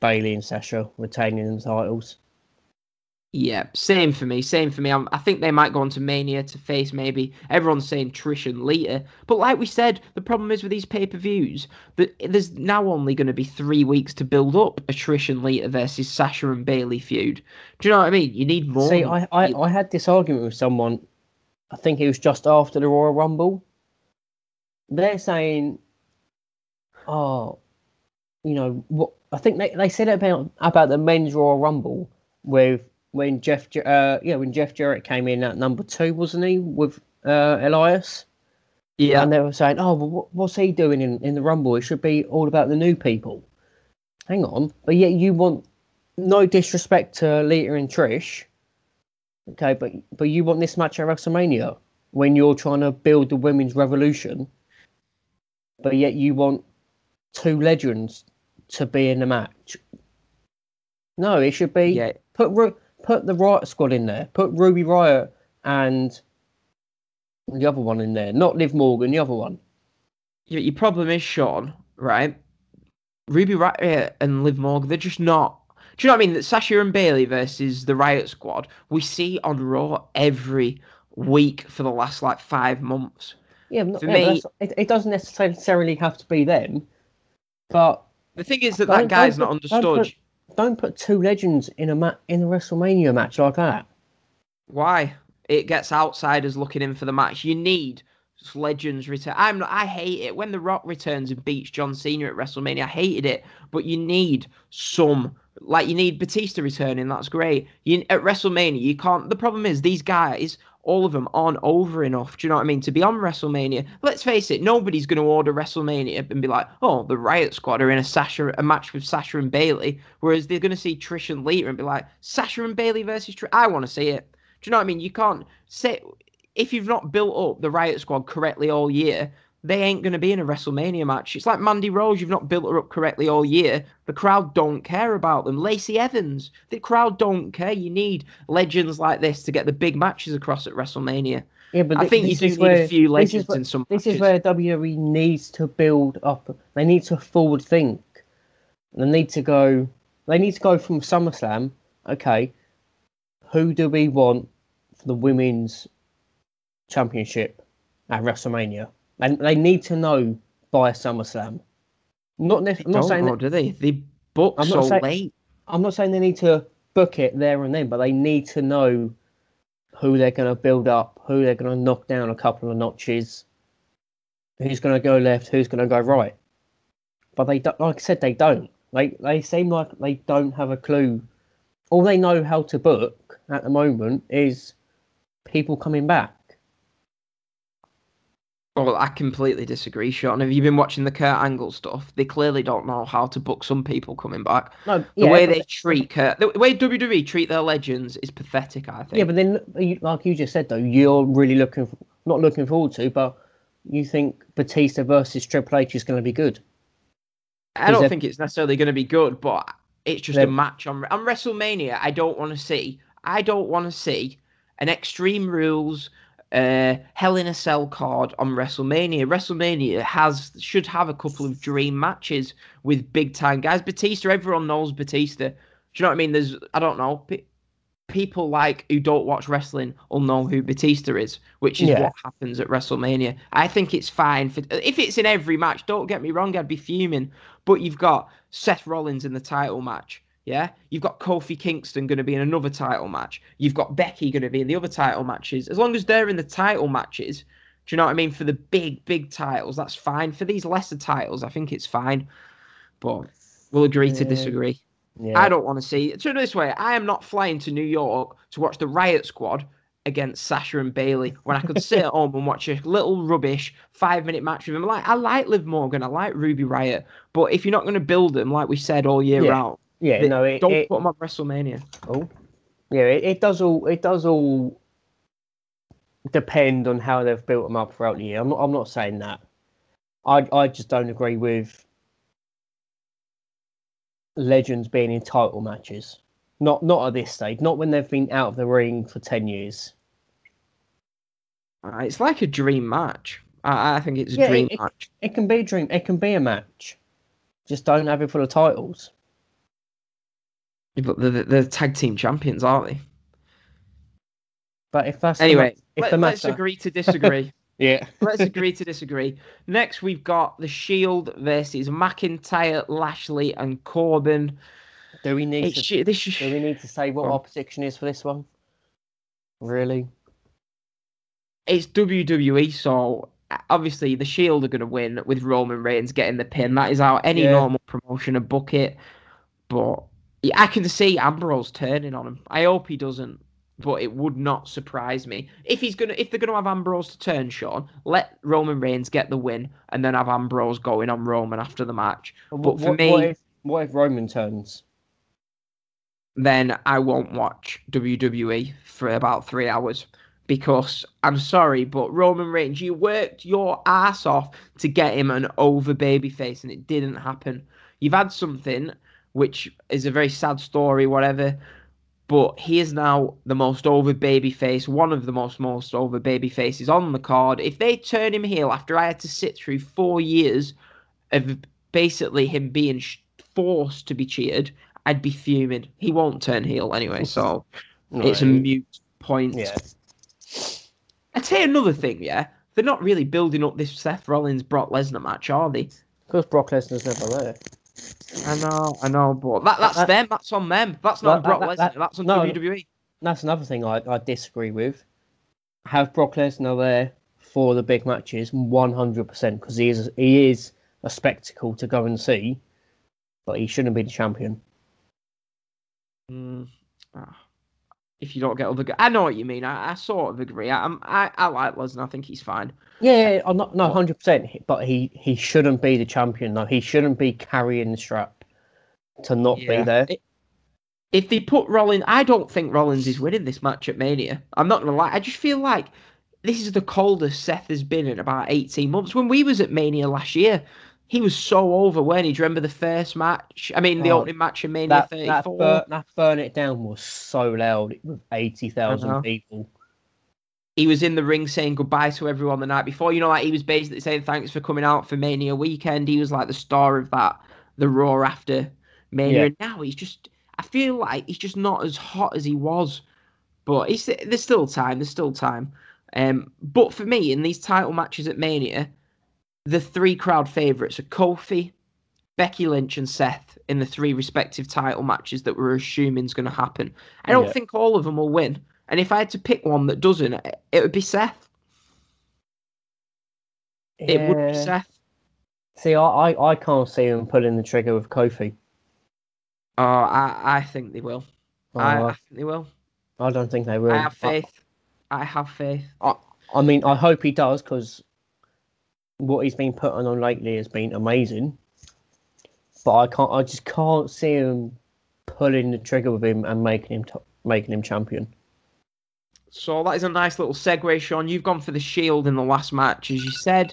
Bayley and Sasha retaining the titles. Yeah, same for me. I think they might go on to Mania to face maybe, everyone's saying Trish and Lita, but like we said, the problem is with these pay-per-views, that there's now only going to be 3 weeks to build up a Trish and Lita versus Sasha and Bayley feud. Do you know what I mean? You need more. See, I had this argument with someone, I think it was just after the Royal Rumble. They're saying, oh, you know, what? I think they said about the men's Royal Rumble with, when Jeff Jarrett came in at number 2, wasn't he, with Elias? Yeah. And they were saying, oh, well, what's he doing in the Rumble? It should be all about the new people. Hang on. But yet you want, no disrespect to Lita and Trish, okay, but you want this match at WrestleMania when you're trying to build the women's revolution, but yet you want two legends to be in the match. No, it should be... Yeah. Put the Riot Squad in there. Put Ruby Riot and the other one in there. Not Liv Morgan, the other one. Your problem is, Sean, right? Ruby Riot and Liv Morgan, they're just not... Do you know what I mean? That Sasha and Bayley versus the Riot Squad, we see on Raw every week for the last, 5 months. Yeah, it doesn't necessarily have to be them, but... The thing is that guy's not understood... Don't put two legends in a WrestleMania match like that. Why? It gets outsiders looking in for the match. You need legends return. I hate it when The Rock returns and beats John Cena at WrestleMania. I hated it, but you need some. You need Batista returning. That's great. At WrestleMania, you can't. The problem is these guys. All of them aren't over enough, do you know what I mean, to be on WrestleMania. Let's face it, nobody's going to order WrestleMania and be like, oh, the Riot Squad are in a match with Sasha and Bayley, whereas they're going to see Trish and Lita and be like, Sasha and Bayley versus Trish, I want to see it. Do you know what I mean? You can't say, if you've not built up the Riot Squad correctly all year, they ain't going to be in a WrestleMania match. It's like Mandy Rose, you've not built her up correctly all year. The crowd don't care about them. Lacey Evans, the crowd don't care. You need legends like this to get the big matches across at WrestleMania. Yeah, but I think you do need a few legends in some matches. This is where WWE needs to build up. They need to forward think. They need to go from SummerSlam, okay, who do we want for the Women's Championship at WrestleMania? And they need to know by SummerSlam. They book so late. I'm not saying they need to book it there and then, but they need to know who they're going to build up, who they're going to knock down a couple of notches, who's going to go left, who's going to go right. But they don't, like I said, they don't. They seem like they don't have a clue. All they know how to book at the moment is people coming back. Well, I completely disagree, Sean. Have you been watching the Kurt Angle stuff? They clearly don't know how to book some people coming back. No, the way WWE treat their legends is pathetic, I think. Yeah, but then, like you just said, though, you're really not looking forward to, but you think Batista versus Triple H is going to be good? I don't think it's necessarily going to be good, but it's just a match on WrestleMania. I don't want to see an Extreme Rules. Hell in a Cell card on WrestleMania. WrestleMania should have a couple of dream matches with big time guys. Batista, everyone knows Batista. Do you know what I mean? People who don't watch wrestling will know who Batista is, which is what happens at WrestleMania. I think it's fine if it's in every match. Don't get me wrong, I'd be fuming. But you've got Seth Rollins in the title match. Yeah, you've got Kofi Kingston going to be in another title match. You've got Becky going to be in the other title matches. As long as they're in the title matches, do you know what I mean? For the big, big titles, that's fine. For these lesser titles, I think it's fine. But we'll agree to disagree. Yeah. I don't want to see... Put it this way, I am not flying to New York to watch the Riot Squad against Sasha and Bayley when I could sit at home and watch a little rubbish 5-minute match with them. I like Liv Morgan, I like Ruby Riot, but if you're not going to build them, like we said, all year round... Yeah, don't put them on WrestleMania. Oh, yeah, it does all depend on how they've built them up throughout the year. I'm not saying that. I just don't agree with legends being in title matches. Not at this stage. Not when they've been out of the ring for 10 years. It's like a dream match. I think it's a dream match. It can be a dream. It can be a match. Just don't have it for the titles. Yeah, but they're tag team champions, aren't they? But if that's anyway, let's agree to disagree. Yeah. Let's agree to disagree. Next, we've got The Shield versus McIntyre, Lashley, and Corbin. Do we need to say what our prediction is for this one? Really? It's WWE, so obviously The Shield are going to win with Roman Reigns getting the pin. That is how any normal promotion would book it. But I can see Ambrose turning on him. I hope he doesn't. But it would not surprise me if they're gonna have Ambrose to turn. Sean, let Roman Reigns get the win, and then have Ambrose going on Roman after the match. But for me, what if Roman turns? Then I won't watch WWE for about 3 hours because I'm sorry, but Roman Reigns, you worked your ass off to get him an over babyface, and it didn't happen. You've had something which is a very sad story, whatever. But he is now the most over babyface, one of the most over babyfaces on the card. If they turn him heel after I had to sit through 4 years of basically him being forced to be cheated, I'd be fuming. He won't turn heel anyway, so it's a mute point. Yeah. I'd say another thing, they're not really building up this Seth Rollins-Brock Lesnar match, are they? Because Brock Lesnar's never there. I know, but that's them. That's on them. That's not Brock Lesnar. That's on WWE. That's another thing I disagree with. Have Brock Lesnar there for the big matches 100% because he is a spectacle to go and see, but he shouldn't be the champion. If you don't get other guys, I know what you mean. I sort of agree. I like Lesnar. I think he's fine. Yeah, I'm not 100%. But he shouldn't be the champion though. He shouldn't be carrying the strap to not be there. If they put Rollins, I don't think Rollins is winning this match at Mania. I'm not gonna lie. I just feel like this is the coldest Seth has been in about 18 months. When we was at Mania last year, he was so over, weren't he? Do you remember the first match? I mean, the opening match in Mania 34? That Burn It Down was so loud with 80,000 people. He was in the ring saying goodbye to everyone the night before. You know, like he was basically saying thanks for coming out for Mania weekend. He was like the star of that, the Raw after Mania. And now he's just, I feel like he's just not as hot as he was. But there's still time. There's still time. But for me, in these title matches at Mania, the three crowd favourites are Kofi, Becky Lynch and Seth in the three respective title matches that we're assuming is going to happen. I don't think all of them will win. And if I had to pick one that doesn't, it would be Seth. Yeah. It would be Seth. See, I can't see them pulling the trigger with Kofi. Oh, I think they will. I think they will. I don't think they will. I have faith. I mean, I hope he does because what he's been putting on lately has been amazing, but I just can't see him pulling the trigger with him and making him champion. So that is a nice little segue, Sean. You've gone for the Shield in the last match, as you said.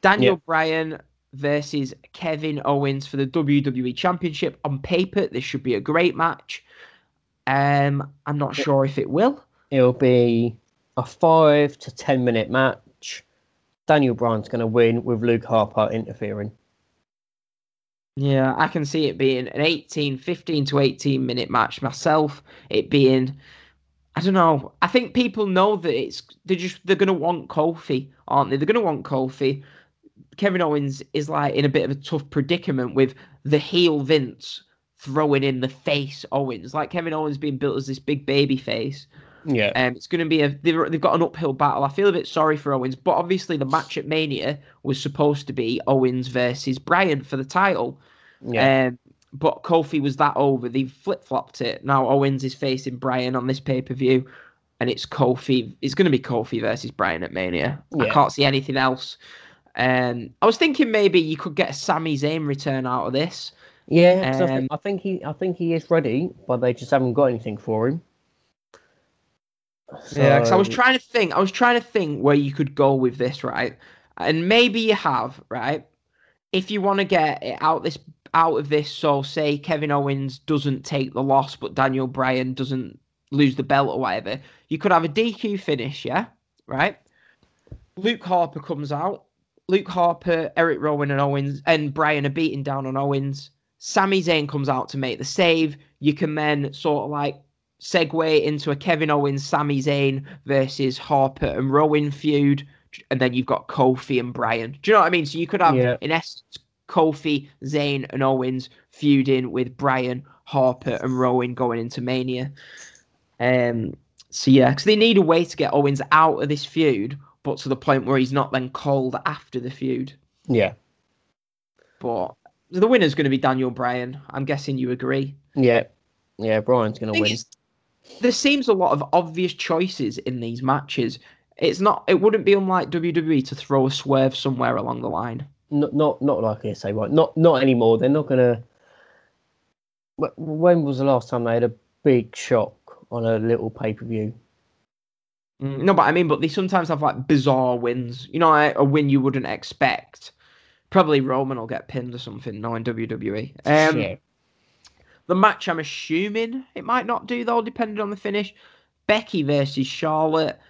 Daniel Bryan versus Kevin Owens for the WWE Championship. On paper, this should be a great match. I'm not sure if it will. It'll be a 5 to 10 minute match. Daniel Bryan's going to win with Luke Harper interfering. Yeah, I can see it being an 15 to 18-minute match myself. It being, I don't know. I think people know that they're going to want Kofi, aren't they? They're going to want Kofi. Kevin Owens is like in a bit of a tough predicament with the heel Vince throwing in the face Owens. Like Kevin Owens being built as this big baby face. Yeah, it's going to be they've got an uphill battle. I feel a bit sorry for Owens, but obviously the match at Mania was supposed to be Owens versus Bryan for the title. Yeah, but Kofi was that over. They flip-flopped it. Now Owens is facing Bryan on this pay-per-view, and it's Kofi. It's going to be Kofi versus Bryan at Mania. Yeah. I can't see anything else. I was thinking maybe you could get a Sami Zayn return out of this. Yeah, I think he is ready, but they just haven't got anything for him. So, yeah, because I was trying to think where you could go with this, right? And maybe you have, right? If you want to get it out of this, so say Kevin Owens doesn't take the loss, but Daniel Bryan doesn't lose the belt or whatever, you could have a DQ finish, yeah? Right? Luke Harper comes out. Luke Harper, Eric Rowan and Owens, and Bryan are beating down on Owens. Sami Zayn comes out to make the save. You can then sort of like segue into a Kevin Owens, Sami Zayn versus Harper and Rowan feud. And then you've got Kofi and Bryan. Do you know what I mean? So you could have, in essence, Kofi, Zayn and Owens feuding with Bryan, Harper and Rowan going into Mania. So, yeah, because they need a way to get Owens out of this feud, but to the point where he's not then called after the feud. Yeah. But the winner's going to be Daniel Bryan. I'm guessing you agree. Yeah. Yeah, Bryan's going to win. There seems a lot of obvious choices in these matches. It's not. It wouldn't be unlike WWE to throw a swerve somewhere along the line. Not likely to say right. Not anymore. They're not going to. When was the last time they had a big shock on a little pay-per-view? No, but I mean, but they sometimes have like bizarre wins. You know, a win you wouldn't expect. Probably Roman will get pinned or something. No, in WWE. Yeah. The match, I'm assuming it might not do though, depending on the finish. Becky versus Charlotte.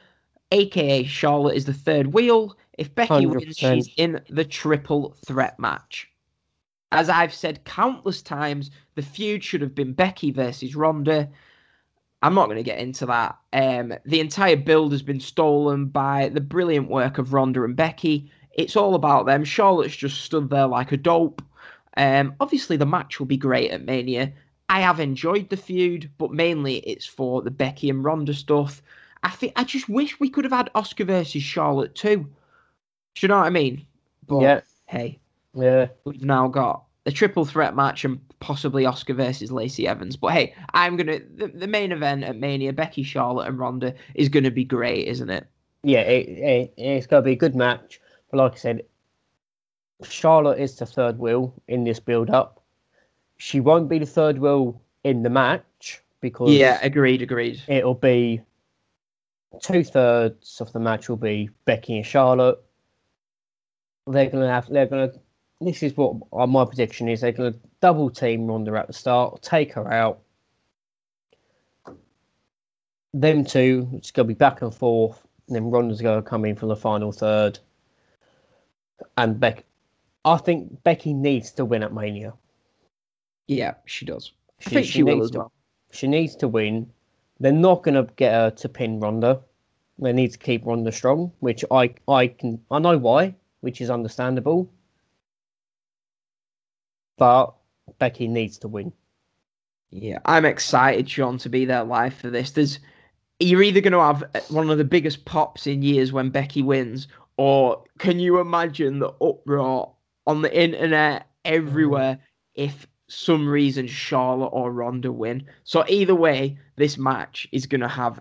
AKA Charlotte is the third wheel. If Becky 100%. Wins, she's in the triple threat match. As I've said countless times, the feud should have been Becky versus Ronda. I'm not going to get into that. The entire build has been stolen by the brilliant work of Ronda and Becky. It's all about them. Charlotte's just stood there like a dope. Obviously, the match will be great at Mania. I have enjoyed the feud, but mainly it's for the Becky and Ronda stuff. I just wish we could have had Oscar versus Charlotte too. Do you know what I mean? But hey, we've now got a triple threat match and possibly Oscar versus Lacey Evans. But hey, the main event at Mania, Becky, Charlotte, and Ronda is gonna be great, isn't it? Yeah, it's gonna be a good match. But like I said, Charlotte is the third wheel in this build-up. She won't be the third wheel in the match because agreed. It'll be 2/3 of the match will be Becky and Charlotte. This is what my prediction is. They're going to double team Ronda at the start, take her out. Them two, it's going to be back and forth. And then Ronda's going to come in for the final third. And Becky, I think Becky needs to win at Mania. Yeah, she does. I think she will as well. She needs to win. They're not going to get her to pin Ronda. They need to keep Ronda strong, which I know why, which is understandable. But Becky needs to win. Yeah, I'm excited, Sean, to be there live for this. You're either going to have one of the biggest pops in years when Becky wins, or can you imagine the uproar on the internet everywhere if some reason Charlotte or Ronda win? So either way, this match is going to have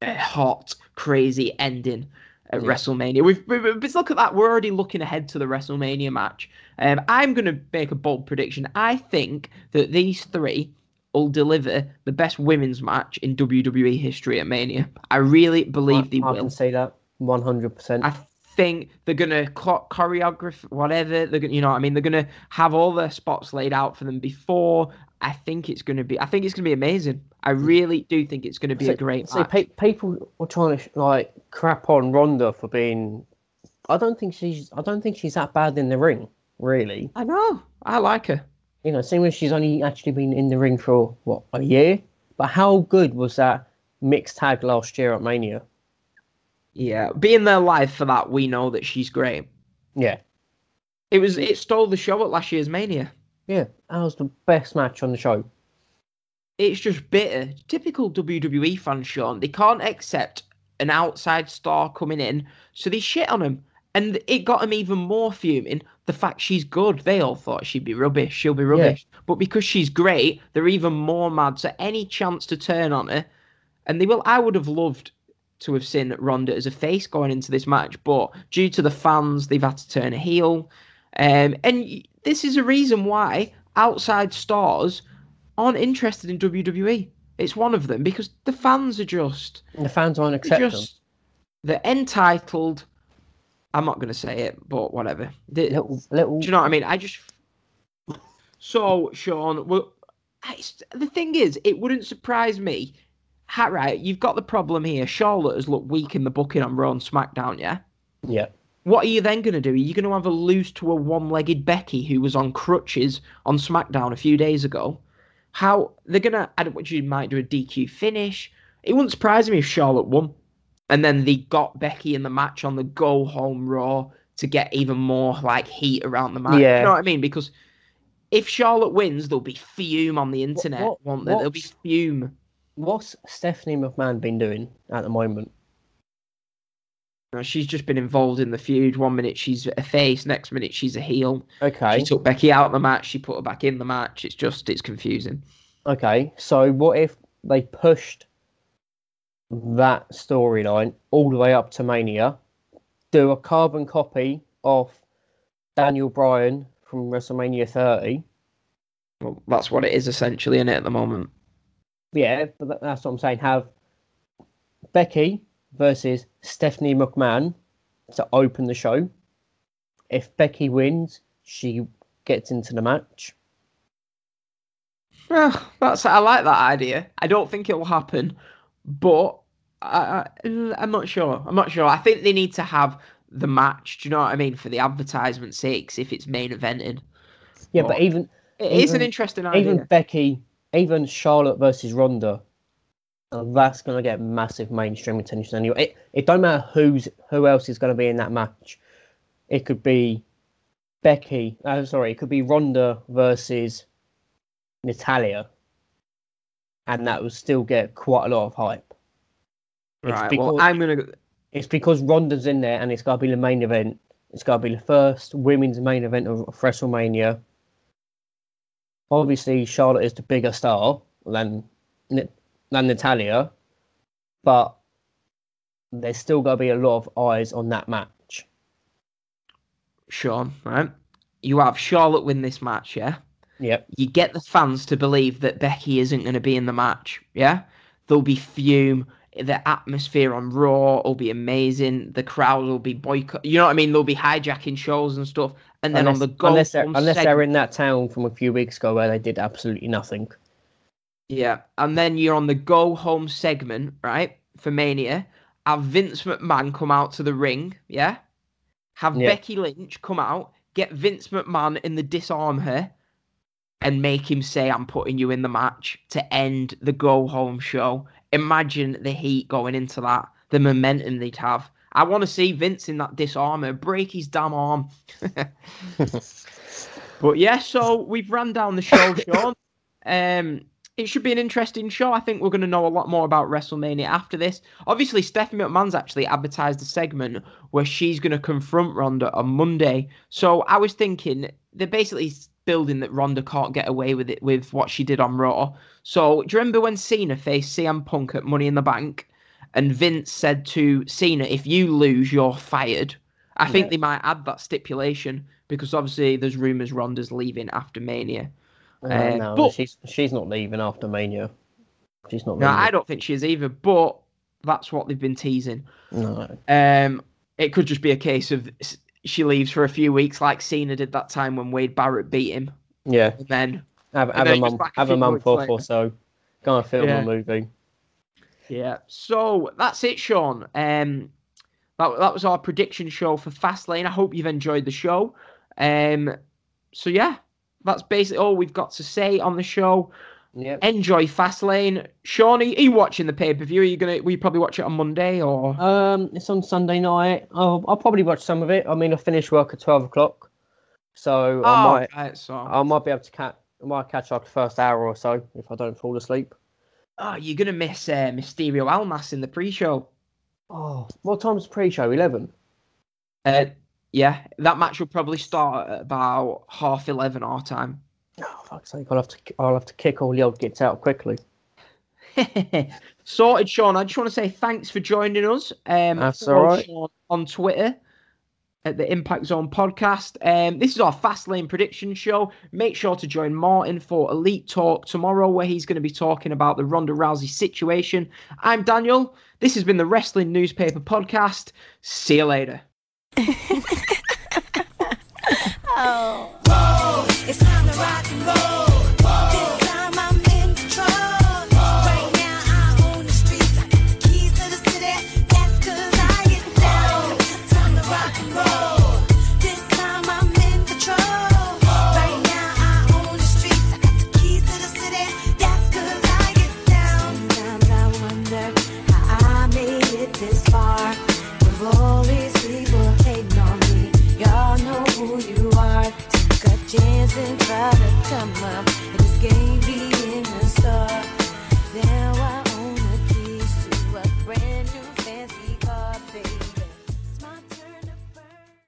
a hot, crazy ending at WrestleMania. Let's look at that. We're already looking ahead to the WrestleMania match. I'm going to make a bold prediction. I think that these three will deliver the best women's match in WWE history at Mania. I really believe they will. I can say that 100%. I think they're going to choreograph whatever. You know what I mean? They're going to have all their spots laid out for them before. I think it's going to be amazing. I really do think it's going to be a great match. People are trying to crap on Ronda for being. I don't think she's that bad in the ring. Really. I know. I like her. You know, seeing as she's only actually been in the ring for a year. But how good was that mixed tag last year at Mania? Yeah, being there live for that, we know that she's great. Yeah. It stole the show at last year's Mania. Yeah, that was the best match on the show. It's just bitter. Typical WWE fans, Sean. They can't accept an outside star coming in, so they shit on him. And it got him even more fuming, the fact she's good. They all thought she'll be rubbish. Yeah. But because she's great, they're even more mad. So any chance to turn on her, and they will. I would have loved to have seen Ronda as a face going into this match, but due to the fans, they've had to turn a heel. And this is a reason why outside stars aren't interested in WWE. It's one of them, because the fans are just... And the fans aren't accepting them. They're entitled, I'm not going to say it, but whatever. Do you know what I mean? So, Sean, well, the thing is, it wouldn't surprise me. Right, you've got the problem here. Charlotte has looked weak in the booking on Raw and SmackDown, yeah? Yeah. What are you then going to do? Are you going to have a lose to a one-legged Becky who was on crutches on SmackDown a few days ago? How they're going to... Which you might do a DQ finish. It wouldn't surprise me if Charlotte won. And then they got Becky in the match on the go-home Raw to get even more, like, heat around the match. Yeah. You know what I mean? Because if Charlotte wins, there'll be fume on the internet, won't there? There'll be fume. What's Stephanie McMahon been doing at the moment? No, she's just been involved in the feud. 1 minute she's a face, next minute she's a heel. Okay. She took Becky out of the match, she put her back in the match. It's confusing. Okay, so what if they pushed that storyline all the way up to Mania, do a carbon copy of Daniel Bryan from WrestleMania 30? Well, that's what it is essentially, isn't it, at the moment? Yeah, but that's what I'm saying. Have Becky versus Stephanie McMahon to open the show. If Becky wins, she gets into the match. Oh, I like that idea. I don't think it will happen, but I'm not sure. I think they need to have the match. Do you know what I mean? For the advertisement's sake, if it's main evented. Yeah, but it is an interesting idea. Even Charlotte versus Ronda, that's going to get massive mainstream attention anyway. It don't matter who else is going to be in that match. It could be it could be Ronda versus Natalia, and that will still get quite a lot of hype. It's because Ronda's in there, and it's got to be the main event. It's got to be the first women's main event of WrestleMania. Obviously, Charlotte is the bigger star than Natalia, but there's still going to be a lot of eyes on that match. Sean, right? You have Charlotte win this match, yeah? Yep. You get the fans to believe that Becky isn't going to be in the match, yeah? There'll be fume. The atmosphere on Raw will be amazing. The crowd will be boycotting. You know what I mean? They'll be hijacking shows and stuff. And then they're in that town from a few weeks ago where they did absolutely nothing. Yeah, and then you're on the go-home segment, right, for Mania. Have Vince McMahon come out to the ring, yeah? Becky Lynch come out, get Vince McMahon in the disarm her, and make him say, I'm putting you in the match to end the go-home show. Imagine the heat going into that, the momentum they'd have. I want to see Vince in that disarmor, break his damn arm. But yeah, so we've run down the show, Sean. It should be an interesting show. I think we're going to know a lot more about WrestleMania after this. Obviously, Stephanie McMahon's actually advertised a segment where she's going to confront Ronda on Monday. So I was thinking they're basically building that Ronda can't get away with it with what she did on Raw. So do you remember when Cena faced CM Punk at Money in the Bank? And Vince said to Cena, if you lose, you're fired. I think they might add that stipulation because obviously there's rumours Ronda's leaving after Mania. No, she's not leaving after Mania. She's not. No, I don't think she is either, but that's what they've been teasing. No. It could just be a case of she leaves for a few weeks like Cena did that time when Wade Barrett beat him. Yeah. And then have a month off or so. Go and film a movie. Yeah, so that's it, Sean. That was our prediction show for Fastlane. I hope you've enjoyed the show. So, yeah, that's basically all we've got to say on the show. Yep. Enjoy Fastlane. Sean, are you watching the pay-per-view? Will you probably watch it on Monday? Or? It's on Sunday night. I'll probably watch some of it. I mean, I finish work at 12 o'clock. So, I might be able to catch up the first hour or so if I don't fall asleep. Oh, you're going to miss Mysterio Almas in the pre-show. Oh, what time's the pre-show? 11? Yeah, that match will probably start at about 11:30 our time. Oh, fuck's sake, I'll have to kick all the old gits out quickly. Sorted, Sean. I just want to say thanks for joining us. That's all right. Sean on Twitter at the Impact Zone Podcast. This is our Fastlane prediction show. Make sure to join Martin for Elite Talk tomorrow, where he's going to be talking about the Ronda Rousey situation. I'm Daniel. This has been the Wrestling Newspaper Podcast. See you later. Oh. Whoa, it's time to rock and roll.